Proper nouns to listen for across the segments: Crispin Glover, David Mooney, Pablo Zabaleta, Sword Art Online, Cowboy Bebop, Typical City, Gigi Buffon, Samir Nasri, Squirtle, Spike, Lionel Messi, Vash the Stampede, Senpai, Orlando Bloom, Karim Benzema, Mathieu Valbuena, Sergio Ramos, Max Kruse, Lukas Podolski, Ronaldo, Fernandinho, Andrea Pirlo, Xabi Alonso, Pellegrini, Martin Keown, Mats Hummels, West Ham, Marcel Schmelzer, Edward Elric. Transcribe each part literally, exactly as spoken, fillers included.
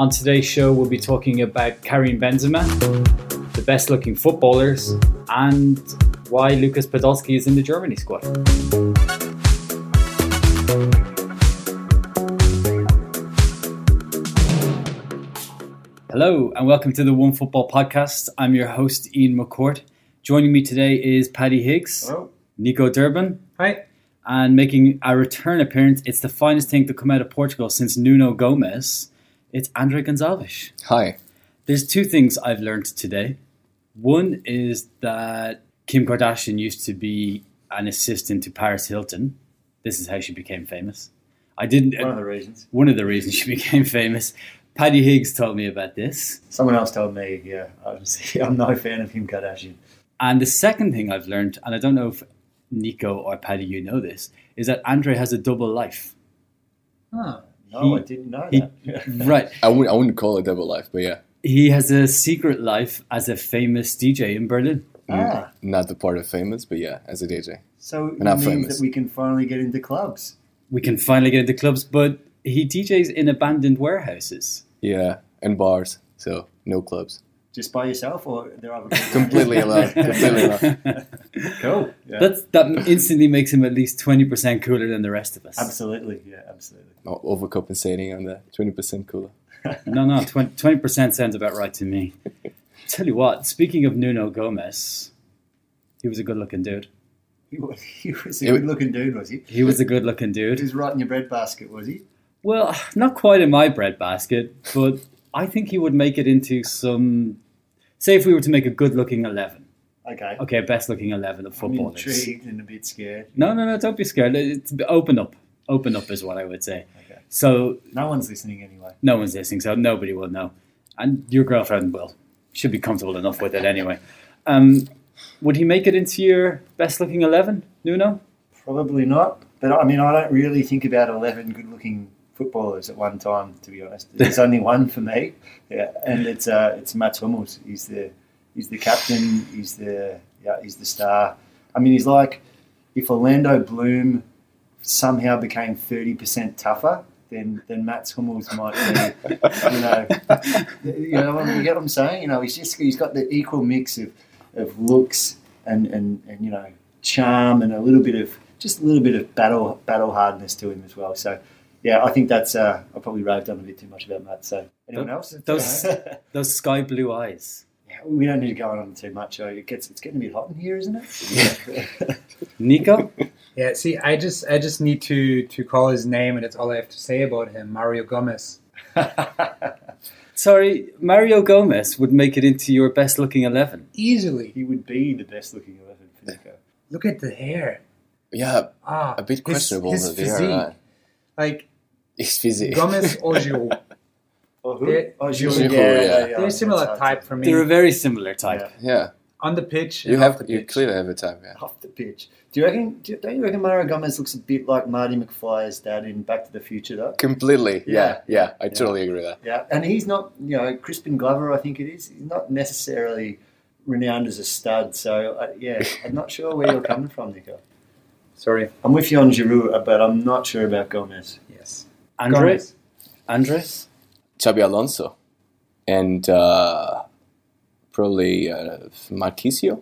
On today's show, we'll be talking about Karim Benzema, the best looking footballers, and why Lukas Podolski is in the Germany squad. Hello and welcome to the One Football Podcast. I'm your host, Ian McCourt. Joining me today is Paddy Higgs. Hello. Nico Durbin. Hi. And making a return appearance, it's the finest thing to come out of Portugal since Nuno Gomez. It's André Gonçalves. Hi. There's two things I've learned today. One is that Kim Kardashian used to be an assistant to Paris Hilton. This is how she became famous. I didn't. One of the reasons. One of the reasons she became famous. Paddy Higgs told me about this. Someone else told me, yeah. Obviously, I'm not a fan of Kim Kardashian. And the second thing I've learned, and I don't know if Nico or Paddy, you know this, is that André has a double life. Oh. No, he, I didn't know he, that. Right. I wouldn't, I wouldn't call it double life, but yeah. He has a secret life as a famous D J in Berlin. Ah. Not the part of famous, but yeah, as a D J. So it means famous. That we can finally get into clubs. We can finally get into clubs, but he D Js in abandoned warehouses. Yeah, and bars, so no clubs. Just by yourself, or there are completely alone. Completely alone. Cool. Yeah. That's, that instantly makes him at least twenty percent cooler than the rest of us. Absolutely. Yeah. Absolutely. Not overcompensating on the twenty percent cooler. no, no. Twenty percent sounds about right to me. Tell you what. Speaking of Nuno Gomez, he was a good-looking dude. He was, he was a it, good-looking dude, was he? He was a good-looking dude. He was right in your breadbasket, was he? Well, not quite in my breadbasket, but. I think he would make it into some... Say if we were to make a good-looking eleven. Okay. Okay, best-looking eleven of footballers. I'm intrigued and a bit scared. No, no, no, don't be scared. It's, open up. Open up is what I would say. Okay. So... No one's listening anyway. No one's listening, so nobody will know. And your girlfriend will. Should be comfortable enough with it anyway. Um, would he make it into your best-looking eleven, Nuno? Probably not. But, I mean, I don't really think about eleven good-looking... footballers at one time, to be honest. There's only one for me, yeah, and it's uh, it's Mats Hummels. He's the he's the captain. He's the yeah, he's the star. I mean, he's like if Orlando Bloom somehow became thirty percent tougher, then then Mats Hummels might be. You know, you know what, you get what I'm saying. You know, he's just he's got the equal mix of, of looks and, and, and you know charm and a little bit of just a little bit of battle battle hardness to him as well. So. Yeah, I think that's, uh, I probably raved on a bit too much about that. So, anyone the, else? Those those sky blue eyes. Yeah, we don't need to go on too much. It gets It's getting a bit hot in here, isn't it? Yeah. Nico? Yeah, see, I just I just need to, to call his name and that's all I have to say about him, Mario Gomez. Sorry, Mario Gomez would make it into your best-looking eleven. Easily. He would be the best-looking eleven for Nico. Look at the hair. Yeah, ah, a bit questionable. His, his the physique. Hair, right? Like... It's physique. Gomez or Giroud. Or who? Or Giroud. Yeah, yeah, yeah. They're a similar yeah, type for me. They're a very similar type. Yeah. yeah. On the pitch. You have. You clearly have a type. Yeah. Off the pitch. Do you reckon? Do, don't you reckon Mario Gomez looks a bit like Marty McFly's dad in Back to the Future, though? Completely. Yeah. Yeah. yeah I yeah. totally agree with that. Yeah. And he's not. You know, Crispin Glover. I think it is. He's not necessarily renowned as a stud. So uh, yeah, I'm not sure where you're coming from, Nico. Sorry. I'm with you on Giroud, but I'm not sure about Gomez. Yes. Andres, Andres, Xabi Alonso, and uh, probably uh, Marquisio.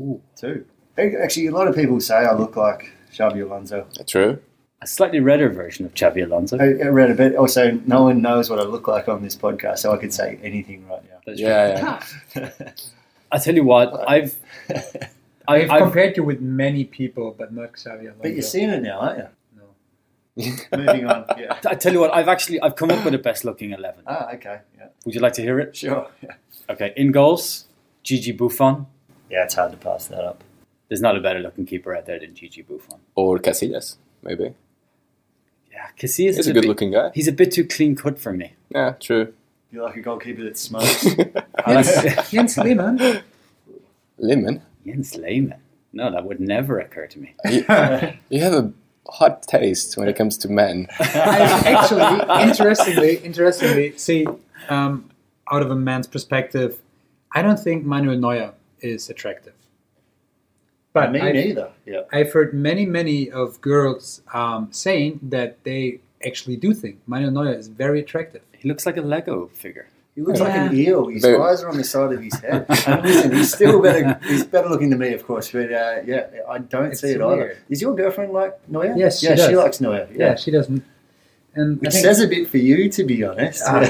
Ooh, two. Actually, a lot of people say I look like Xabi Alonso. True. A slightly redder version of Xabi Alonso. I, I read a bit. Also, no one knows what I look like on this podcast, so I could say anything right now. That's yeah. yeah. I tell you what, I've. I, I've compared I've, you with many people, but not Xabi Alonso. But you're seeing it now, aren't you? Moving on. Yeah. I tell you what, I've actually I've come up with a best-looking eleven. Ah, okay. Yeah. Would you like to hear it? Sure. Yeah. Okay. In goals, Gigi Buffon. Yeah, it's hard to pass that up. There's not a better-looking keeper out there than Gigi Buffon. Or Casillas, maybe. Yeah, Casillas. He's is a, a good-looking guy. He's a bit too clean-cut for me. Yeah, true. You like a goalkeeper that smokes. Jens, Jens Lehmann. Lehmann. Jens Lehmann. No, that would never occur to me. You, you have a. Hot taste when it comes to men. Actually, interestingly, interestingly, see, um, out of a man's perspective, I don't think Manuel Neuer is attractive. But me I've, neither. Yeah. I've heard many, many of girls um, saying that they actually do think. Manuel Neuer is very attractive. He looks like a Lego figure. He looks yeah. like an eel. His Boom. eyes are on the side of his head. And listen, he's still better. He's better looking than me, of course. But uh, yeah, I don't it's see it weird. either. Is your girlfriend like Neuer? Yes, she yeah, does. she likes Neuer. Yeah, yeah she doesn't. And Which think, says a bit for you, to be honest. Uh,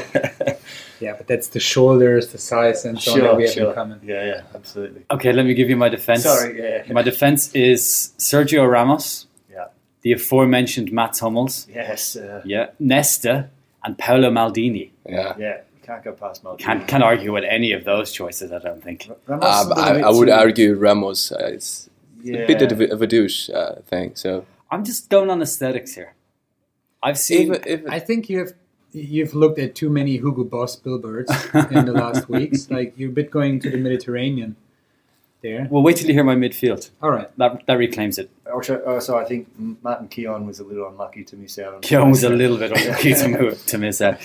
yeah, but that's the shoulders, the size, and so sure, on that we have sure. in common. Yeah, yeah, absolutely. Okay, let me give you my defense. Sorry, yeah. My defense is Sergio Ramos. Yeah. The aforementioned Mats Hummels. Yes. Uh, yeah. Nesta and Paolo Maldini. Yeah. Yeah. Can't go past Maldini. Can't, can't argue with any of those choices, I don't think. Um, I, I would argue Ramos. Uh, it's yeah. a bit of a, of a douche uh, thing. So I'm just going on aesthetics here. I've seen. If, if, I think you have you've looked at too many Hugo Boss billboards in the last weeks. Like you're a bit going to the Mediterranean there. Well, wait till you hear my midfield. All right, that that reclaims it. Also, also I think Martin Keown was a little unlucky to miss out. on Keown was a little bit unlucky to move, to miss out.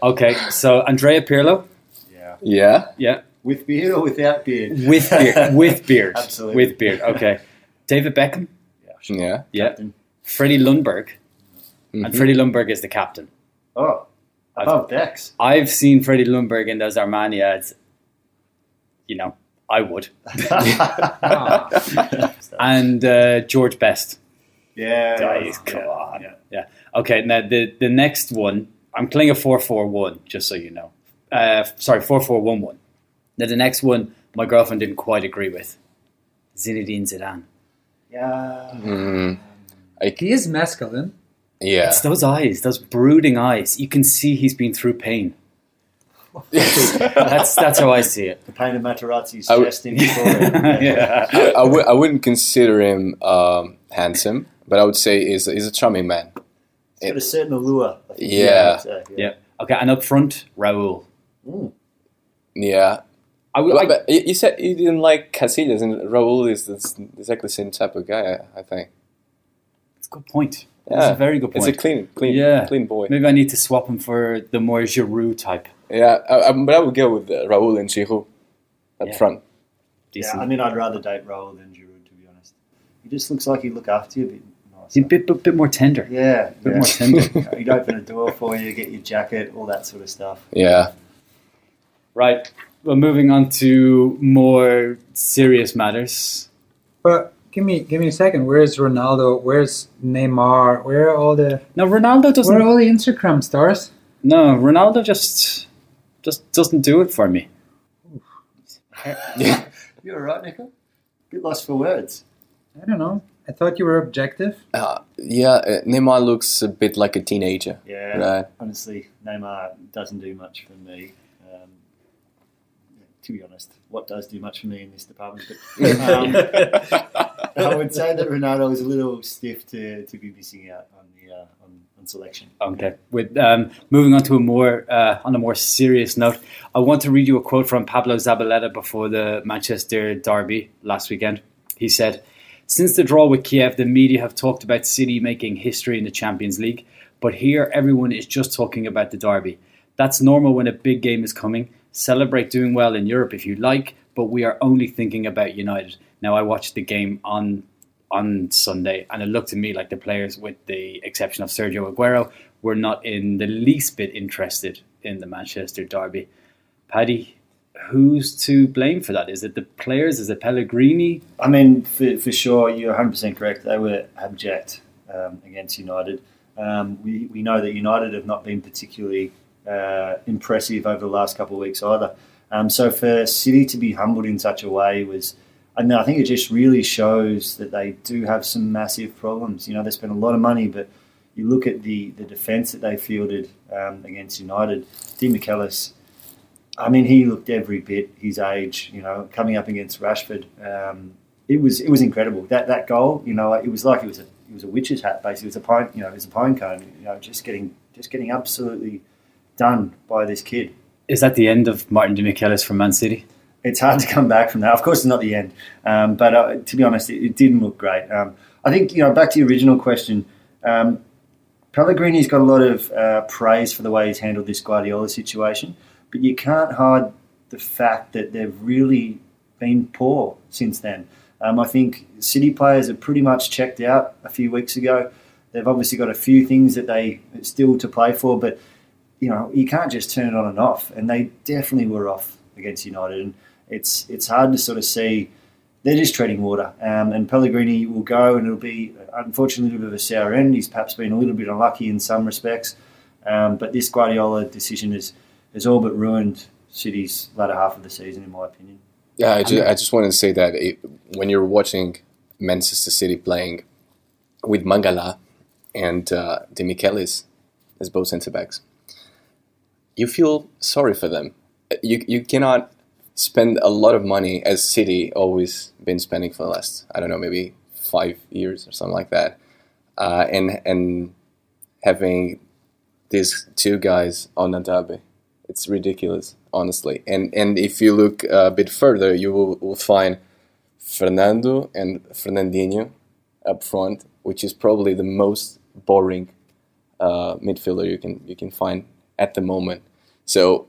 Okay, so Andrea Pirlo. Yeah. Yeah. Yeah. With beard or without beard? With beard. With beard. Absolutely. With beard. Okay. David Beckham. Yeah. Sure. Yeah. Yeah. Freddie Lundberg. Mm-hmm. And Freddie Lundberg is the captain. Oh, above decks. I've seen Freddie Lundberg in those Armani ads. You know, I would. And uh, George Best. Yeah. Guys, yeah. come on. Yeah. yeah. Okay, now the, the next one, I'm playing a four four one, just so you know. Uh, sorry, four four one one. Now the next one, my girlfriend didn't quite agree with. Zinedine Zidane. Yeah. Mm. I, he is masculine. Yeah. It's those eyes, those brooding eyes. You can see he's been through pain. that's that's how I see it. The pain of Materazzi's chest in his forehead. Yeah. I, I, w- I wouldn't consider him um, handsome, but I would say he's, he's a charming man. He's it, got a certain allure. I think yeah. Say, yeah. Yeah. Okay, and up front, Raul. Mm. Yeah. I would, well, I, but you said you didn't like Casillas, and Raul is exactly the same type of guy, I think. It's a good point. Yeah. That's a very good point. It's a clean, clean, yeah. clean boy. Maybe I need to swap him for the more Giroud type. Yeah, I, I, but I would go with uh, Raul and Giroud up yeah. front. Decent. Yeah, I mean, I'd rather date Raul than Giroud, to be honest. He just looks like he'd look after you a bit nicer. He's a bit, bit, bit more tender. Yeah. A bit yeah. more tender. He'd open a door for you, get your jacket, all that sort of stuff. Yeah. Right. Well, moving on to more serious matters. But... Give me, give me a second. Where's Ronaldo? Where's Neymar? Where are all the? No, Ronaldo doesn't. Where are all the Instagram stars? No, Ronaldo just, just doesn't do it for me. You all right, Nico? Bit lost for words. I don't know. I thought you were objective. Uh, yeah, uh, Neymar looks a bit like a teenager. Yeah, right? Honestly, Neymar doesn't do much for me. Um, To be honest, what does do much for me in this department? But, um, I would say that Ronaldo is a little stiff to, to be missing out on the uh, on, on selection. Okay, with um, moving on to a more uh, on a more serious note, I want to read you a quote from Pablo Zabaleta before the Manchester derby last weekend. He said, "Since the draw with Kiev, the media have talked about City making history in the Champions League, but here everyone is just talking about the derby. That's normal when a big game is coming. Celebrate doing well in Europe if you like, but we are only thinking about United." Now, I watched the game on on Sunday, and it looked to me like the players, with the exception of Sergio Aguero, were not in the least bit interested in the Manchester derby. Paddy, who's to blame for that? Is it the players? Is it Pellegrini? I mean, for, for sure, you're one hundred percent correct. They were abject um, against United. Um, we, we know that United have not been particularly... Uh, impressive over the last couple of weeks either. Um, so for City to be humbled in such a way was, I mean, I think it just really shows that they do have some massive problems. You know, they spent a lot of money, but you look at the, the defence that they fielded um, against United. Demichelis, I mean, he looked every bit his age, you know, coming up against Rashford. Um, it was it was incredible. That that goal, you know, it was like it was a it was a witch's hat basically. It was a pine, you know, it was a pine cone. You know, just getting just getting absolutely done by this kid. Is that the end of Martín Demichelis from Man City? It's hard to come back from that. Of course, it's not the end. Um, but uh, to be honest, it, it didn't look great. Um, I think, you know, back to the original question, um, Pellegrini's got a lot of uh, praise for the way he's handled this Guardiola situation, but you can't hide the fact that they've really been poor since then. Um, I think City players are pretty much checked out a few weeks ago. They've obviously got a few things that they still to play for, but you know, you can't just turn it on and off. And they definitely were off against United, and it's it's hard to sort of see. They're just treading water, um, and Pellegrini will go, and it'll be unfortunately a little bit of a sour end. He's perhaps been a little bit unlucky in some respects, um, but this Guardiola decision has has all but ruined City's latter half of the season, in my opinion. Yeah, I just, I just wanted to say that it, when you're watching Manchester City playing with Mangala and uh, Demichelis as both centre-backs, you feel sorry for them. You you cannot spend a lot of money, as City always been spending for the last, I don't know, maybe five years or something like that, uh, and and having these two guys on a derby. It's ridiculous, honestly. And and if you look a bit further, you will, will find Fernando and Fernandinho up front, which is probably the most boring uh, midfielder you can you can find at the moment. So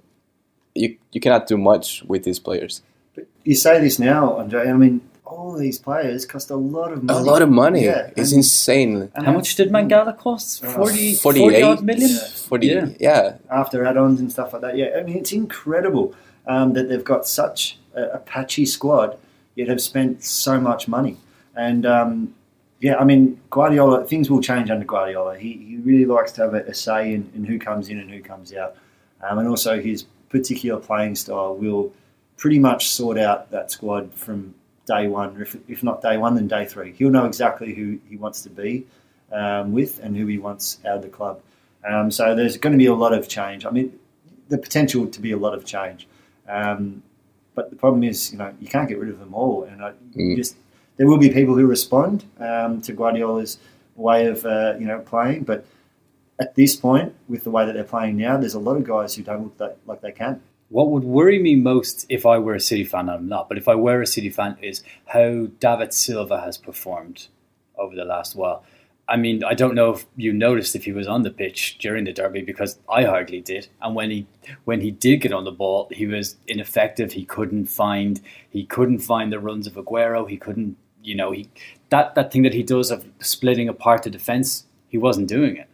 you you cannot do much with these players. But you say this now, Andre. I mean, all these players cost a lot of money. A lot of money. Yeah, it's insane. And how much did Mangala cost? forty, forty-eight, forty-odd million? Yeah. forty, yeah. yeah. After add-ons and stuff like that. Yeah, I mean, it's incredible um, that they've got such a, a patchy squad, yet have spent so much money. And, um, yeah, I mean, Guardiola, things will change under Guardiola. He he really likes to have a, a say in, in who comes in and who comes out. Um, and also his particular playing style will pretty much sort out that squad from day one, if, if not day one, then day three. He'll know exactly who he wants to be um, with and who he wants out of the club. Um, so there's going to be a lot of change. I mean, the potential to be a lot of change. Um, but the problem is, you know, you can't get rid of them all. And I, mm. just there will be people who respond um, to Guardiola's way of, uh, you know, playing. But at this point, with the way that they're playing now, there's a lot of guys who don't look that, like they can. What would worry me most if I were a City fan, I'm not, but if I were a City fan, is how David Silva has performed over the last while. I mean, I don't know if you noticed if he was on the pitch during the derby, because I hardly did. And when he when he did get on the ball, he was ineffective. He couldn't find he couldn't find the runs of Aguero. He couldn't, you know, he that, that thing that he does of splitting apart the defence, he wasn't doing it.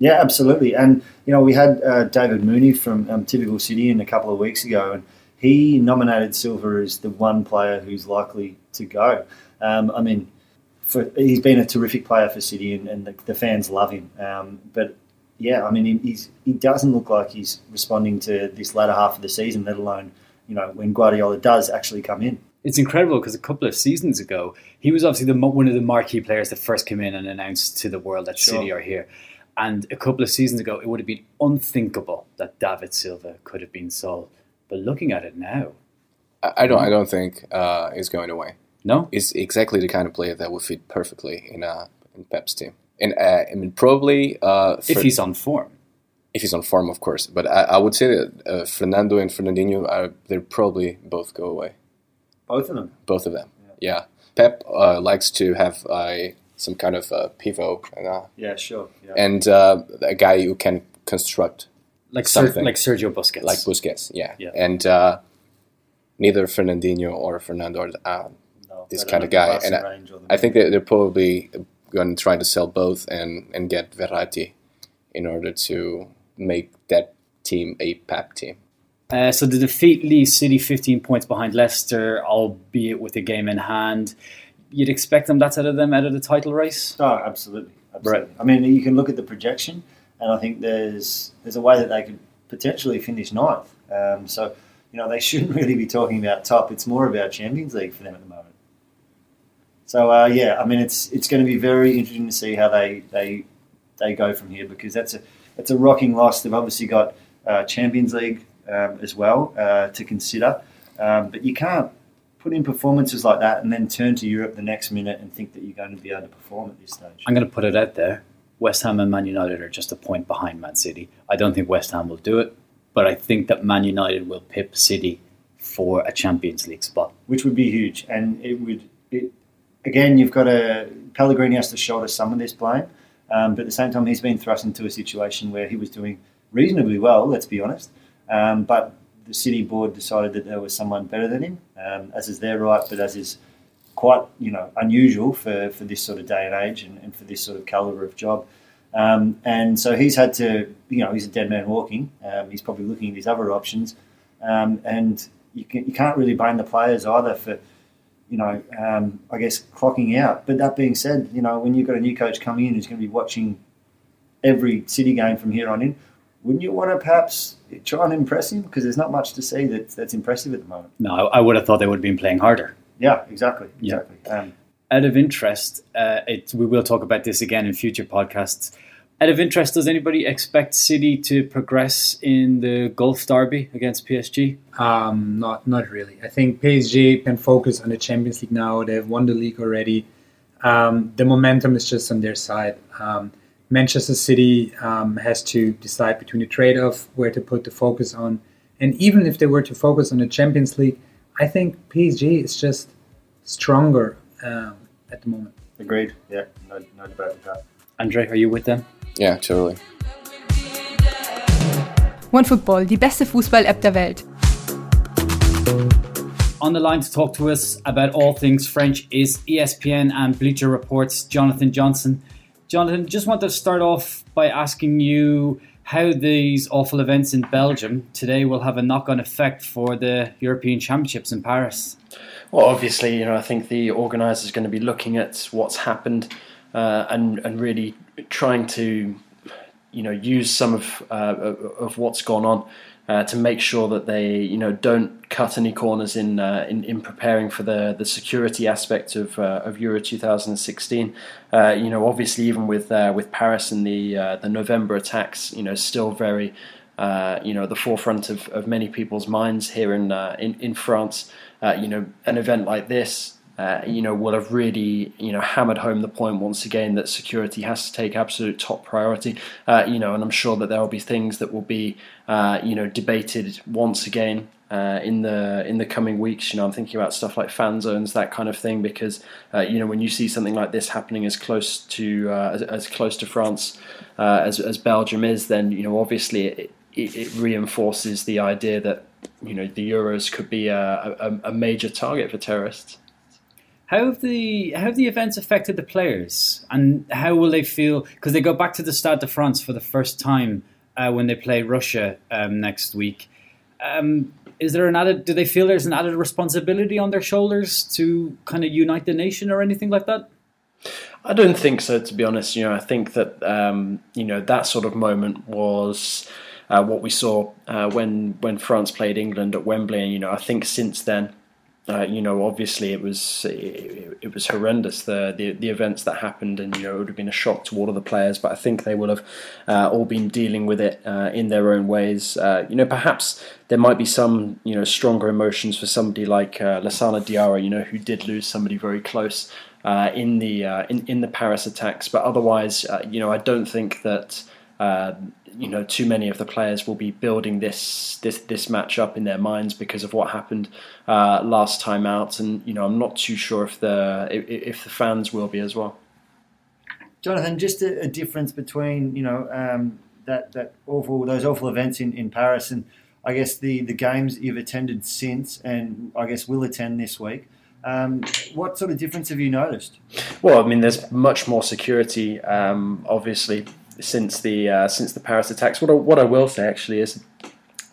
Yeah, absolutely. And, you know, we had uh, David Mooney from um, Typical City in a couple of weeks ago, and he nominated Silva as the one player who's likely to go. Um, I mean, for, he's been a terrific player for City, and, and the, the fans love him. Um, but, yeah, I mean, he, he's, he doesn't look like he's responding to this latter half of the season, let alone, you know, when Guardiola does actually come in. It's incredible because a couple of seasons ago, he was obviously the, one of the marquee players that first came in and announced to the world that sure. City are here. And a couple of seasons ago, it would have been unthinkable that David Silva could have been sold. But looking at it now, I don't. I don't think uh, it's going away. No, it's exactly the kind of player that would fit perfectly in uh, in Pep's team. And uh, I mean, probably uh, for, if he's on form. If he's on form, of course. But I, I would say that uh, Fernando and Fernandinho are they're probably both go away. Both of them. Both of them. Yeah. yeah. Pep uh, likes to have a. some kind of uh, pivot. Uh, yeah, sure. Yeah. And uh, a guy who can construct like something. Ser- like Sergio Busquets. Like Busquets, yeah. yeah. And uh, neither Fernandinho or Fernando are uh, no, this kind of guy. And I, I think they're, they're probably going to try to sell both and, and get Verratti in order to make that team a P A P team. Uh, so the defeat leaves City fifteen points behind Leicester, albeit with a game in hand. You'd expect them, that's out of them, out of the title race? Oh, absolutely. absolutely. Right. I mean, you can look at the projection, and I think there's there's a way that they could potentially finish ninth. Um, so, you know, they shouldn't really be talking about top. It's more about Champions League for them at the moment. So, uh, yeah, I mean, it's it's going to be very interesting to see how they they, they go from here, because that's a, that's a rocking loss. They've obviously got uh, Champions League um, as well uh, to consider, um, but you can't put in performances like that and then turn to Europe the next minute and think that you're going to be able to perform at this stage. I'm going to put it out there. West Ham and Man United are just a point behind Man City. I don't think West Ham will do it, but I think that Man United will pip City for a Champions League spot. Which would be huge. And it would, it, again, you've got to, Pellegrini has to shoulder some of this blame, um, but at the same time, he's been thrust into a situation where he was doing reasonably well, let's be honest, um, but the City board decided that there was someone better than him, um, as is their right, but as is quite, you know, unusual for, for this sort of day and age and, and for this sort of calibre of job. Um, and so he's had to, you know, he's a dead man walking. Um, he's probably looking at his other options. Um, and you, can, you can't really blame the players either for, you know, um, I guess, clocking out. But that being said, you know, when you've got a new coach coming in who's going to be watching every City game from here on in, wouldn't you want to perhaps try and impress him? Because there's not much to say that that's impressive at the moment. No, I would have thought they would have been playing harder. Yeah, exactly. exactly. Yeah. Um, out of interest, uh, it, we will talk about this again in future podcasts. Out of interest, does anybody expect City to progress in the Gulf Derby against P S G? Um, not not really. I think P S G can focus on the Champions League now. They've won the league already. Um, the momentum is just on their side. Um, Manchester City um, has to decide between a trade-off, where to put the focus on. And even if they were to focus on the Champions League, I think P S G is just stronger um, at the moment. Agreed. Yeah, no, no debate with that. Andre, are you with them? Ja, totally. OneFootball, die beste Fußball-App der Welt. On the line to talk to us about all things French is E S P N and Bleacher Report's Jonathan Johnson. Jonathan, just want to start off by asking you how these awful events in Belgium today will have a knock-on effect for the European Championships in Paris. Well, obviously, you know, I think the organisers are going to be looking at what's happened uh, and and really trying to, you know, use some of uh, of what's gone on uh, to make sure that they, you know, don't cut any corners in uh, in, in preparing for the, the security aspect of uh, of Euro twenty sixteen. Uh, you know, obviously, even with uh, with Paris and the uh, the November attacks, you know, still very, uh, you know, the forefront of, of many people's minds here in uh, in in France. Uh, you know, an event like this, Uh, you know, will have really, you know, hammered home the point once again that security has to take absolute top priority. Uh, you know, and I'm sure that there will be things that will be, uh, you know, debated once again uh, in the in the coming weeks. You know, I'm thinking about stuff like fan zones, that kind of thing, because uh, you know, when you see something like this happening as close to uh, as, as close to France uh, as as Belgium is, then you know, obviously it, it, it reinforces the idea that you know the Euros could be a, a, a major target for terrorists. How have the how have the events affected the players, and how will they feel? Because they go back to the Stade de France for the first time uh, when they play Russia um, next week. Um, is there an added? Do they feel there's an added responsibility on their shoulders to kind of unite the nation or anything like that? I don't think so, to be honest. You know, I think that um, you know that sort of moment was uh, what we saw uh, when when France played England at Wembley, and you know, I think since then. Uh, you know, obviously, it was it, it was horrendous the, the the events that happened, and you know, it would have been a shock to all of the players. But I think they will have uh, all been dealing with it uh, in their own ways. Uh, you know, perhaps there might be some you know stronger emotions for somebody like uh, Lassana Diarra, you know, who did lose somebody very close uh, in the uh, in in the Paris attacks. But otherwise, uh, you know, I don't think that. Uh, you know, too many of the players will be building this this this match up in their minds because of what happened uh, last time out, and you know, I'm not too sure if the if, if the fans will be as well. Jonathan, just a, a difference between you know um, that that awful those awful events in, in Paris, and I guess the the games you've attended since, and I guess will attend this week. Um, what sort of difference have you noticed? Well, I mean, there's much more security, um, obviously. Since the uh, since the Paris attacks, what I, what I will say actually is,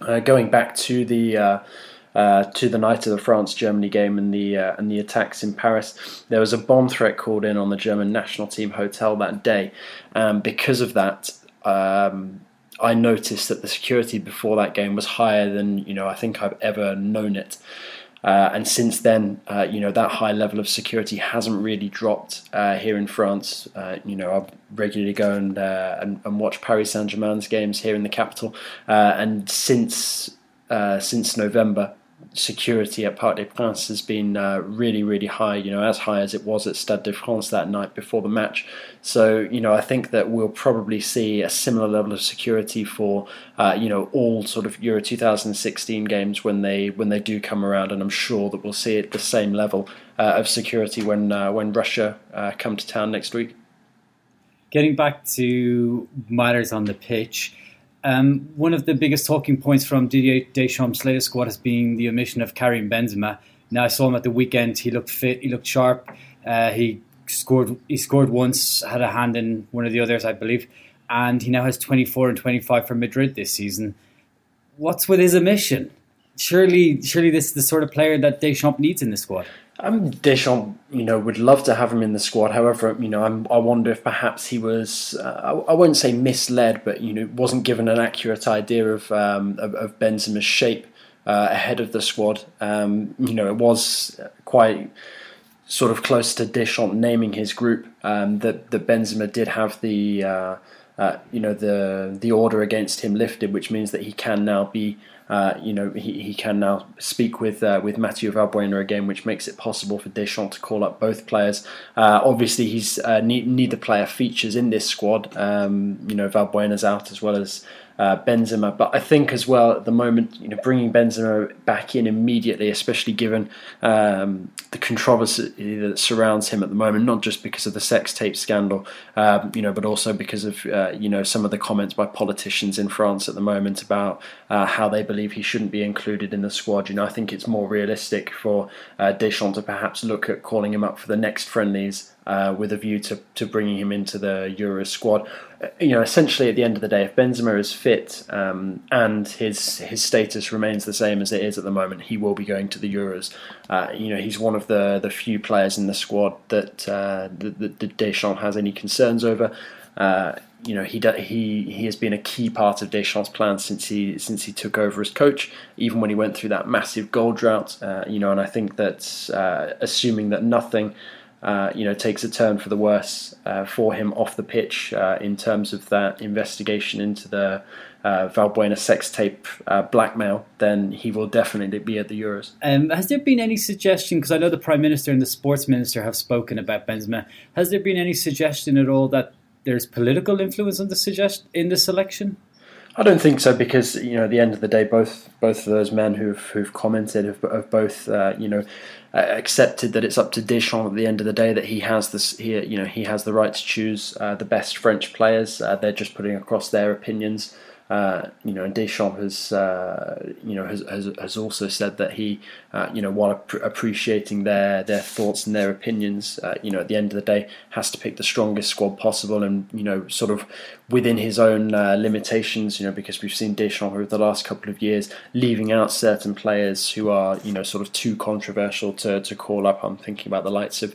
uh, going back to the uh, uh, to the night of the France Germany game and the uh, and the attacks in Paris, there was a bomb threat called in on the German national team hotel that day, and um, because of that, um, I noticed that the security before that game was higher than you know I think I've ever known it. Uh, and since then, uh, you know, that high level of security hasn't really dropped uh, here in France. Uh, you know, I regularly go and, uh, and and watch Paris Saint-Germain's games here in the capital. Uh, and since uh, since November, security at Parc des Princes has been uh, really, really high. You know, as high as it was at Stade de France that night before the match. So, you know, I think that we'll probably see a similar level of security for, uh, you know, all sort of Euro twenty sixteen games when they when they do come around, and I'm sure that we'll see it the same level uh, of security when uh, when Russia uh, come to town next week. Getting back to matters on the pitch. Um, one of the biggest talking points from Didier Deschamps' latest squad has been the omission of Karim Benzema. Now I saw him at the weekend. He looked fit. He looked sharp. Uh, he scored. He scored once. Had a hand in one of the others, I believe. And he now has twenty-four and twenty-five for Madrid this season. What's with his omission? Surely, surely this is the sort of player that Deschamps needs in the squad. Um, Deschamps, you know, would love to have him in the squad. However, you know, I'm, I wonder if perhaps he was, uh, I, I won't say misled, but, you know, wasn't given an accurate idea of um, of, of Benzema's shape uh, ahead of the squad. Um, you know, it was quite sort of close to Deschamps naming his group um, that, that Benzema did have the, uh, uh, you know, the the order against him lifted, which means that he can now be Uh, you know, he, he can now speak with uh, with Mathieu Valbuena again, which makes it possible for Deschamps to call up both players. Uh, obviously, he's uh, ne- neither player features in this squad. Um, you know, Valbuena's out as well as uh, Benzema. But I think as well at the moment, you know, bringing Benzema back in immediately, especially given um, the controversy that surrounds him at the moment, not just because of the sex tape scandal, uh, you know, but also because of uh, you know some of the comments by politicians in France at the moment about uh, how they believe he shouldn't be included in the squad. You know, I think it's more realistic for uh, Deschamps to perhaps look at calling him up for the next friendlies uh, with a view to, to bringing him into the Euro squad. You know, essentially at the end of the day, if Benzema is fit um, and his his status remains the same as it is at the moment, he will be going to the Euros. Uh, you know, he's one of the, the few players in the squad that, uh, that, that Deschamps has any concerns over. Uh, you know, he do, he he has been a key part of Deschamps' plan since he since he took over as coach, even when he went through that massive goal drought. Uh, you know, and I think that uh, assuming that nothing, uh, you know, takes a turn for the worse uh, for him off the pitch uh, in terms of that investigation into the uh, Valbuena sex tape uh, blackmail, then he will definitely be at the Euros. Um, has there been any suggestion, because I know the Prime Minister and the Sports Minister have spoken about Benzema, has there been any suggestion at all that there's political influence on the suggest in the selection? I don't think so, because you know at the end of the day, both both of those men who've who've commented have, have both uh, you know uh, accepted that it's up to Deschamps at the end of the day, that he has this he you know he has the right to choose uh, the best French players. Uh, they're just putting across their opinions. Uh, you know, and Deschamps has uh, you know has, has has also said that he uh, you know while ap- appreciating their their thoughts and their opinions, uh, you know at the end of the day has to pick the strongest squad possible, and you know sort of within his own uh, limitations, you know, because we've seen Deschamps over the last couple of years leaving out certain players who are, you know, sort of too controversial to, to call up. I'm thinking about the likes of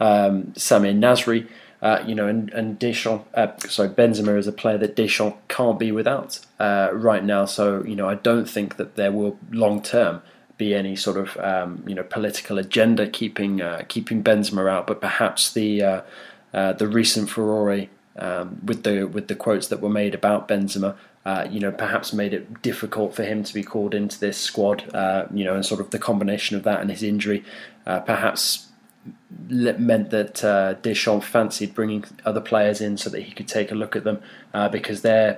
um, Samir Nasri, uh, you know, and, and Deschamps, uh, sorry, Benzema is a player that Deschamps can't be without uh, right now. So, you know, I don't think that there will long term be any sort of, um, you know, political agenda keeping uh, keeping Benzema out, but perhaps the, uh, uh, the recent furore Um, with the with the quotes that were made about Benzema, uh, you know, perhaps made it difficult for him to be called into this squad, uh, you know, and sort of the combination of that and his injury, uh, perhaps meant that uh, Deschamps fancied bringing other players in so that he could take a look at them, uh, because their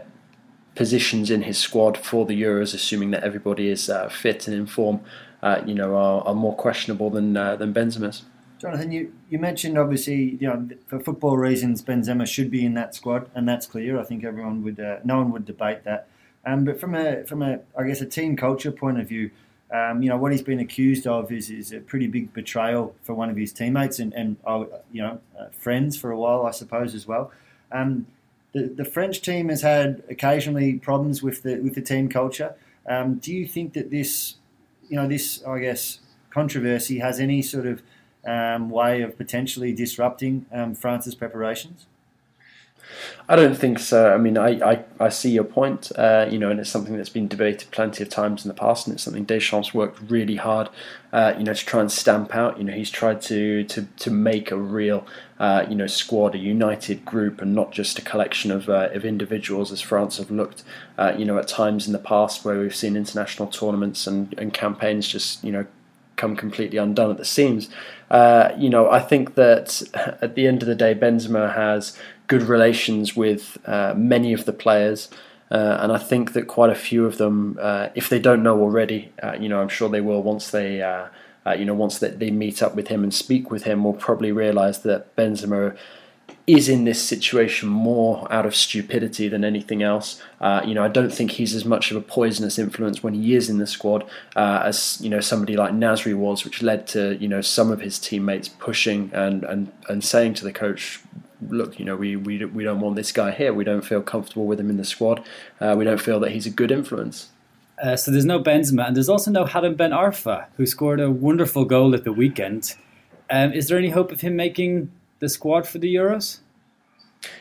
positions in his squad for the Euros, assuming that everybody is uh, fit and in form, uh, you know, are, are more questionable than uh, than Benzema's. Jonathan, you, you mentioned obviously, you know, for football reasons, Benzema should be in that squad, and that's clear. I think everyone would, uh, no one would debate that. Um, but from a from a I guess a team culture point of view, um, you know, what he's been accused of is is a pretty big betrayal for one of his teammates and and uh, you know uh, friends for a while, I suppose, as well. Um, the the French team has had occasionally problems with the with the team culture. Um, do you think that this, you know, this I guess controversy has any sort of Um, way of potentially disrupting um, France's preparations? I don't think so. I mean, I, I, I see your point, uh, you know, and it's something that's been debated plenty of times in the past, and it's something Deschamps worked really hard, uh, you know, to try and stamp out. You know, he's tried to to, to make a real, uh, you know, squad, a united group, and not just a collection of uh, of individuals, as France have looked, uh, you know, at times in the past where we've seen international tournaments and, and campaigns just, you know, come completely undone at the seams. Uh, you know, I think that at the end of the day, Benzema has good relations with uh, many of the players, uh, and I think that quite a few of them, uh, if they don't know already, uh, you know, I'm sure they will once they, uh, uh, you know, once they, they meet up with him and speak with him, will probably realise that Benzema is in this situation more out of stupidity than anything else. Uh, you know, I don't think he's as much of a poisonous influence when he is in the squad uh, as, you know, somebody like Nasri was, which led to, you know, some of his teammates pushing and and, and saying to the coach, look, you know, we, we, we don't want this guy here. We don't feel comfortable with him in the squad. Uh, we don't feel that he's a good influence. Uh, so there's no Benzema, and there's also no Hadam Ben Arfa, who scored a wonderful goal at the weekend. Um, is there any hope of him making the squad for the Euros?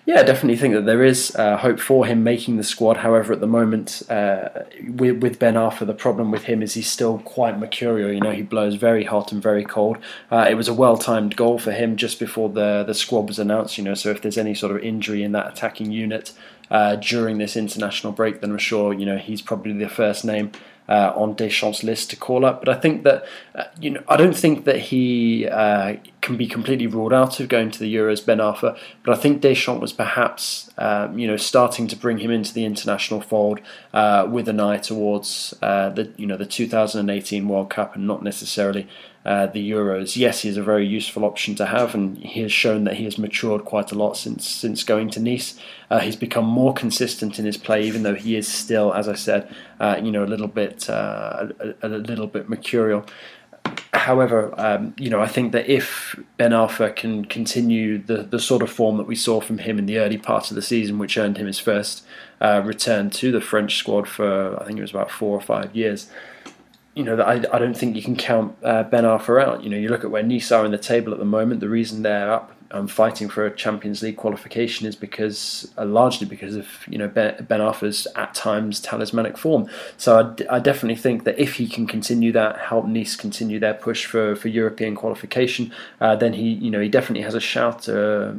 Yeah, I definitely think that there is uh, hope for him making the squad. However, at the moment, uh, with, with Ben Arfa, the problem with him is he's still quite mercurial. You know, he blows very hot and very cold. Uh, it was a well-timed goal for him just before the, the squad was announced. You know, so if there's any sort of injury in that attacking unit uh, during this international break, then I'm sure, you know, he's probably the first name Uh, on Deschamps' list to call up. But I think that, uh, you know, I don't think that he uh, can be completely ruled out of going to the Euros, Ben Arfa, but I think Deschamps was perhaps, um, you know, starting to bring him into the international fold uh, with an eye towards uh, the, you know, the two thousand eighteen World Cup and not necessarily uh, the Euros. Yes, he's a very useful option to have, and he has shown that he has matured quite a lot since, since going to Nice. Uh, he's become more consistent in his play, even though he is still, as I said, uh, you know, a little bit Uh, a, a little bit mercurial. However, um, you know, I think that if Ben Arfa can continue the, the sort of form that we saw from him in the early part of the season, which earned him his first uh, return to the French squad for, I think it was about four or five years, you know, I, I don't think you can count uh, Ben Arfa out. You know, you look at where Nice are in the table at the moment, the reason they're up and fighting for a Champions League qualification is because, uh, largely because of, you know, Ben, Ben Arfa's at times talismanic form. So I, d- I definitely think that if he can continue that, help Nice continue their push for, for European qualification, uh, then he, you know, he definitely has a shout uh,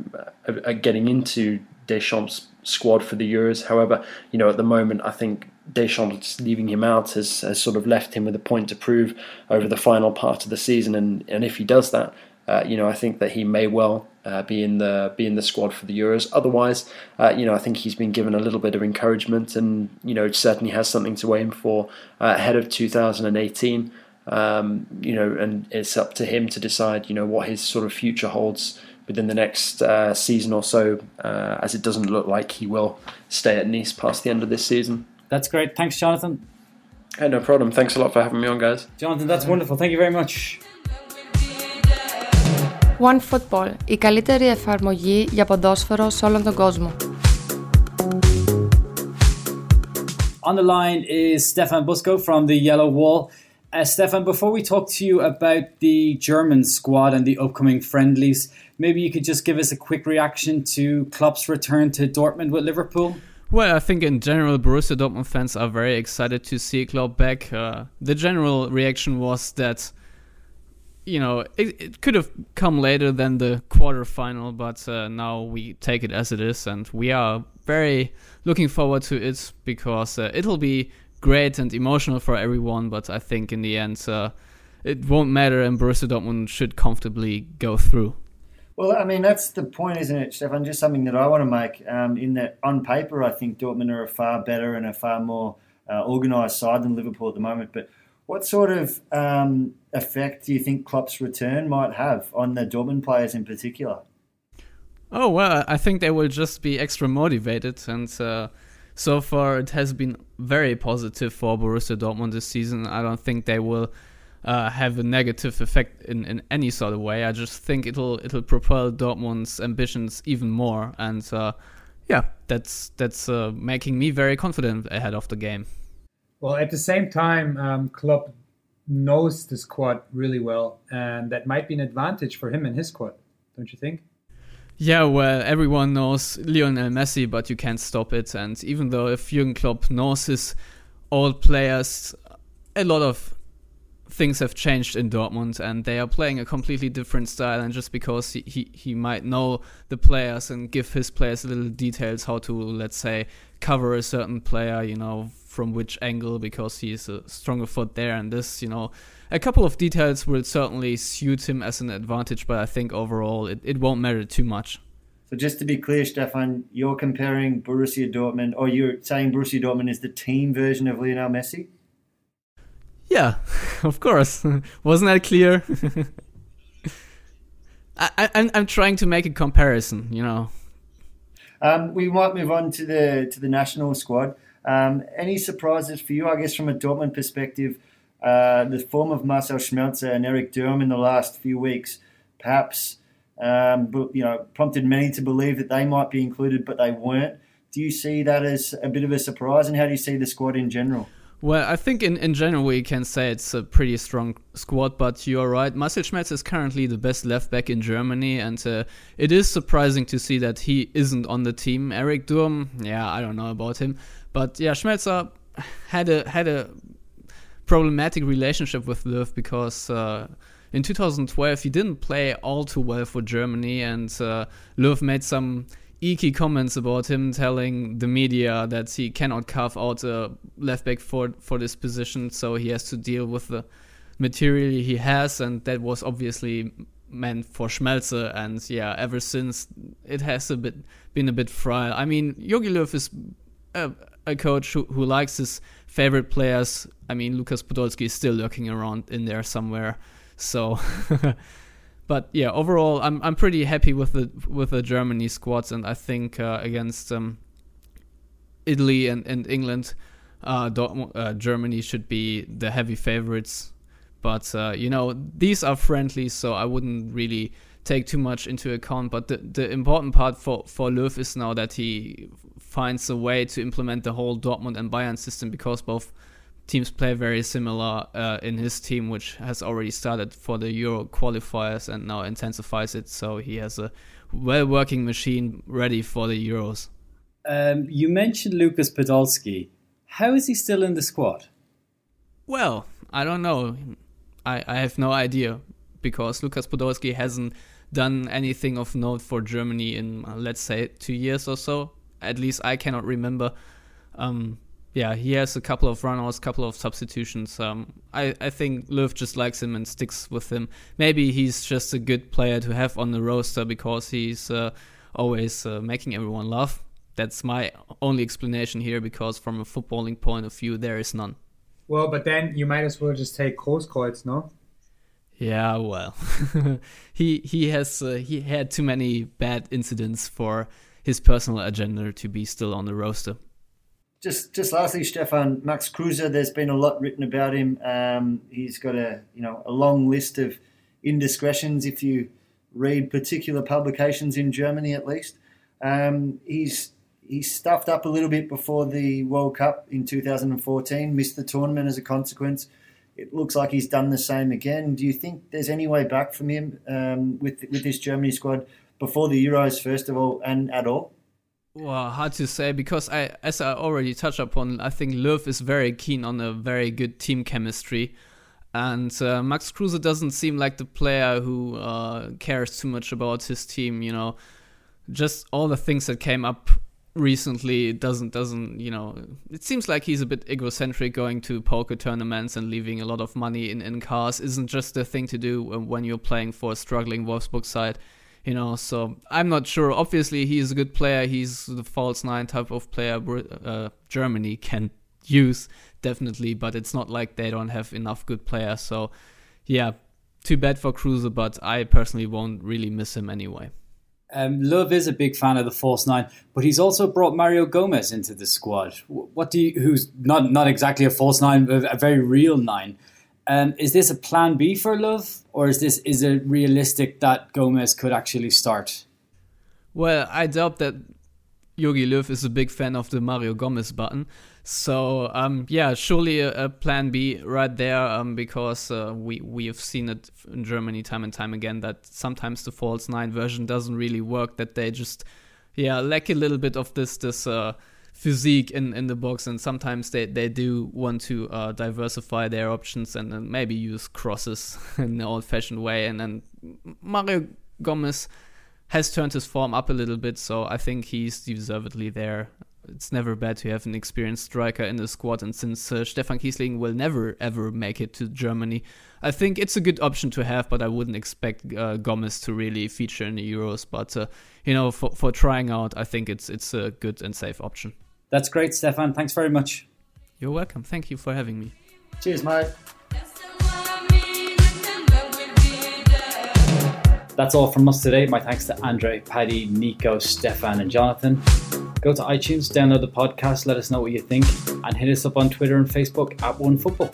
at getting into Deschamps' squad for the Euros. However, you know, at the moment, I think Deschamps leaving him out has, has sort of left him with a point to prove over the final part of the season, and, and if he does that, Uh, you know, I think that he may well uh, be in the be in the squad for the Euros. Otherwise, uh, you know, I think he's been given a little bit of encouragement, and, you know, certainly has something to aim for uh, ahead of two thousand eighteen. Um, you know, and it's up to him to decide, you know, what his sort of future holds within the next uh, season or so, uh, as it doesn't look like he will stay at Nice past the end of this season. That's great. Thanks, Jonathan. Hey, no problem. Thanks a lot for having me on, guys. Jonathan, that's wonderful. Thank you very much. OneFootball, η καλύτερη εφαρμογή για ποδόσφαιρο σε όλον τον κόσμο. On the line is Stefan Busco from the Yellow Wall. Uh, Stefan, before we talk to you about the German squad and the upcoming friendlies, maybe you could just give us a quick reaction to Klopp's return to Dortmund with Liverpool. Well, I think in general, Borussia Dortmund fans are very excited to see Klopp back. Uh, the general reaction was that, you know, it, it could have come later than the quarterfinal, but uh, now we take it as it is, and we are very looking forward to it because uh, it'll be great and emotional for everyone. But I think in the end, uh, it won't matter, and Borussia Dortmund should comfortably go through. Well, I mean, that's the point, isn't it, Stefan? Just something that I want to make um, in that on paper, I think Dortmund are a far better and a far more uh, organised side than Liverpool at the moment, but what sort of um, effect do you think Klopp's return might have on the Dortmund players in particular? Oh, well, I think they will just be extra motivated. And uh, so far it has been very positive for Borussia Dortmund this season. I don't think they will uh, have a negative effect in, in any sort of way. I just think it'll it'll propel Dortmund's ambitions even more. And uh, yeah, that's, that's uh, making me very confident ahead of the game. Well, at the same time, um, Klopp knows the squad really well, and that might be an advantage for him and his squad, don't you think? Yeah, well, everyone knows Lionel Messi, but you can't stop it. And even though if Jürgen Klopp knows his old players, a lot of things have changed in Dortmund, and they are playing a completely different style. And just because he, he, he might know the players and give his players little details how to, let's say, cover a certain player, you know, from which angle, because he's a stronger foot there, and this, you know, a couple of details will certainly suit him as an advantage, but I think overall it, it won't matter too much. So just to be clear, Stefan, you're comparing Borussia Dortmund, or you're saying Borussia Dortmund is the team version of Lionel Messi? Yeah, of course. Wasn't that clear? I, I'm I'm trying to make a comparison, you know. Um, we might move on to the to the national squad. Um, any surprises for you? I guess from a Dortmund perspective, uh, the form of Marcel Schmelzer and Eric Durm in the last few weeks, perhaps, um, you know, prompted many to believe that they might be included, but they weren't. Do you see that as a bit of a surprise, and how do you see the squad in general? Well, I think in, in general we can say it's a pretty strong squad, but you're right. Marcel Schmelzer is currently the best left-back in Germany, and uh, it is surprising to see that he isn't on the team. Eric Durm, yeah, I don't know about him. But yeah, Schmelzer had a had a problematic relationship with Löw because uh, in two thousand twelve he didn't play all too well for Germany, and uh, Löw made some eeky comments about him, telling the media that he cannot carve out a left back for for this position, so he has to deal with the material he has, and that was obviously meant for Schmelzer. And yeah, ever since it has a bit been a bit frail. I mean, Jogi Löw is a, a coach who, who likes his favorite players. I mean, Lukas Podolski is still lurking around in there somewhere. So. But yeah, overall, I'm I'm pretty happy with the with the Germany squads, and I think uh, against um, Italy and and England, uh, Dortmund, uh, Germany should be the heavy favorites. But uh, you know, these are friendlies, so I wouldn't really take too much into account. But the the important part for for Löw is now that he finds a way to implement the whole Dortmund and Bayern system, because both teams play very similar uh, in his team, which has already started for the Euro qualifiers and now intensifies it. So he has a well-working machine ready for the Euros. Um, you mentioned Lukas Podolski. How is he still in the squad? Well, I don't know. I, I have no idea, because Lukas Podolski hasn't done anything of note for Germany in, uh, let's say, two years or so. At least I cannot remember. Um... Yeah, he has a couple of run-outs, couple of substitutions. Um, I, I think Löw just likes him and sticks with him. Maybe he's just a good player to have on the roster because he's uh, always uh, making everyone laugh. That's my only explanation here, because from a footballing point of view, there is none. Well, but then you might as well just take Großkreuz, no? Yeah, well, he he has uh, he had too many bad incidents for his personal agenda to be still on the roster. Just, just lastly, Stefan, Max Kruse, there's been a lot written about him. Um, he's got a, you know, a long list of indiscretions, if you read particular publications in Germany, at least. Um, he's he's stuffed up a little bit before the World Cup in two thousand fourteen, missed the tournament as a consequence. It looks like he's done the same again. Do you think there's any way back from him um, with with this Germany squad before the Euros, first of all, and at all? Well, hard to say, because I, as I already touched upon, I think Löw is very keen on a very good team chemistry, and uh, Max Kruse doesn't seem like the player who uh, cares too much about his team. You know, just all the things that came up recently doesn't doesn't you know. It seems like he's a bit egocentric, going to poker tournaments and leaving a lot of money in, in cars. Isn't just the thing to do when you're playing for a struggling Wolfsburg side. You know, so I'm not sure. Obviously, he is a good player. He's the false nine type of player uh, Germany can use, definitely. But it's not like they don't have enough good players. So, yeah, too bad for Kruse, but I personally won't really miss him anyway. Um, Löw is a big fan of the false nine, but he's also brought Mario Gomez into the squad. What do you, who's not not exactly a false nine, but a very real nine. Um, is this a plan B for Löw, or is this is it realistic that Gomez could actually start? Well, I doubt that Jogi Löw is a big fan of the Mario Gomez button. So, um, yeah, surely a, a plan B right there, um, because uh, we, we have seen it in Germany time and time again that sometimes the false nine version doesn't really work, that they just yeah lack a little bit of this... this uh, physique in, in the box, and sometimes they, they do want to uh, diversify their options and then maybe use crosses in the old-fashioned way, and then Mario Gomez has turned his form up a little bit, so I think he's deservedly there. It's never bad to have an experienced striker in the squad, and since uh, Stefan Kiesling will never ever make it to Germany, I think it's a good option to have, but I wouldn't expect uh, Gomez to really feature in the Euros, but uh, you know, for, for trying out, I think it's it's a good and safe option. That's great, Stefan. Thanks very much. You're welcome. Thank you for having me. Cheers, mate. That's all from us today. My thanks to Andre, Paddy, Nico, Stefan and Jonathan. Go to iTunes, download the podcast, let us know what you think, and hit us up on Twitter and Facebook at One Football.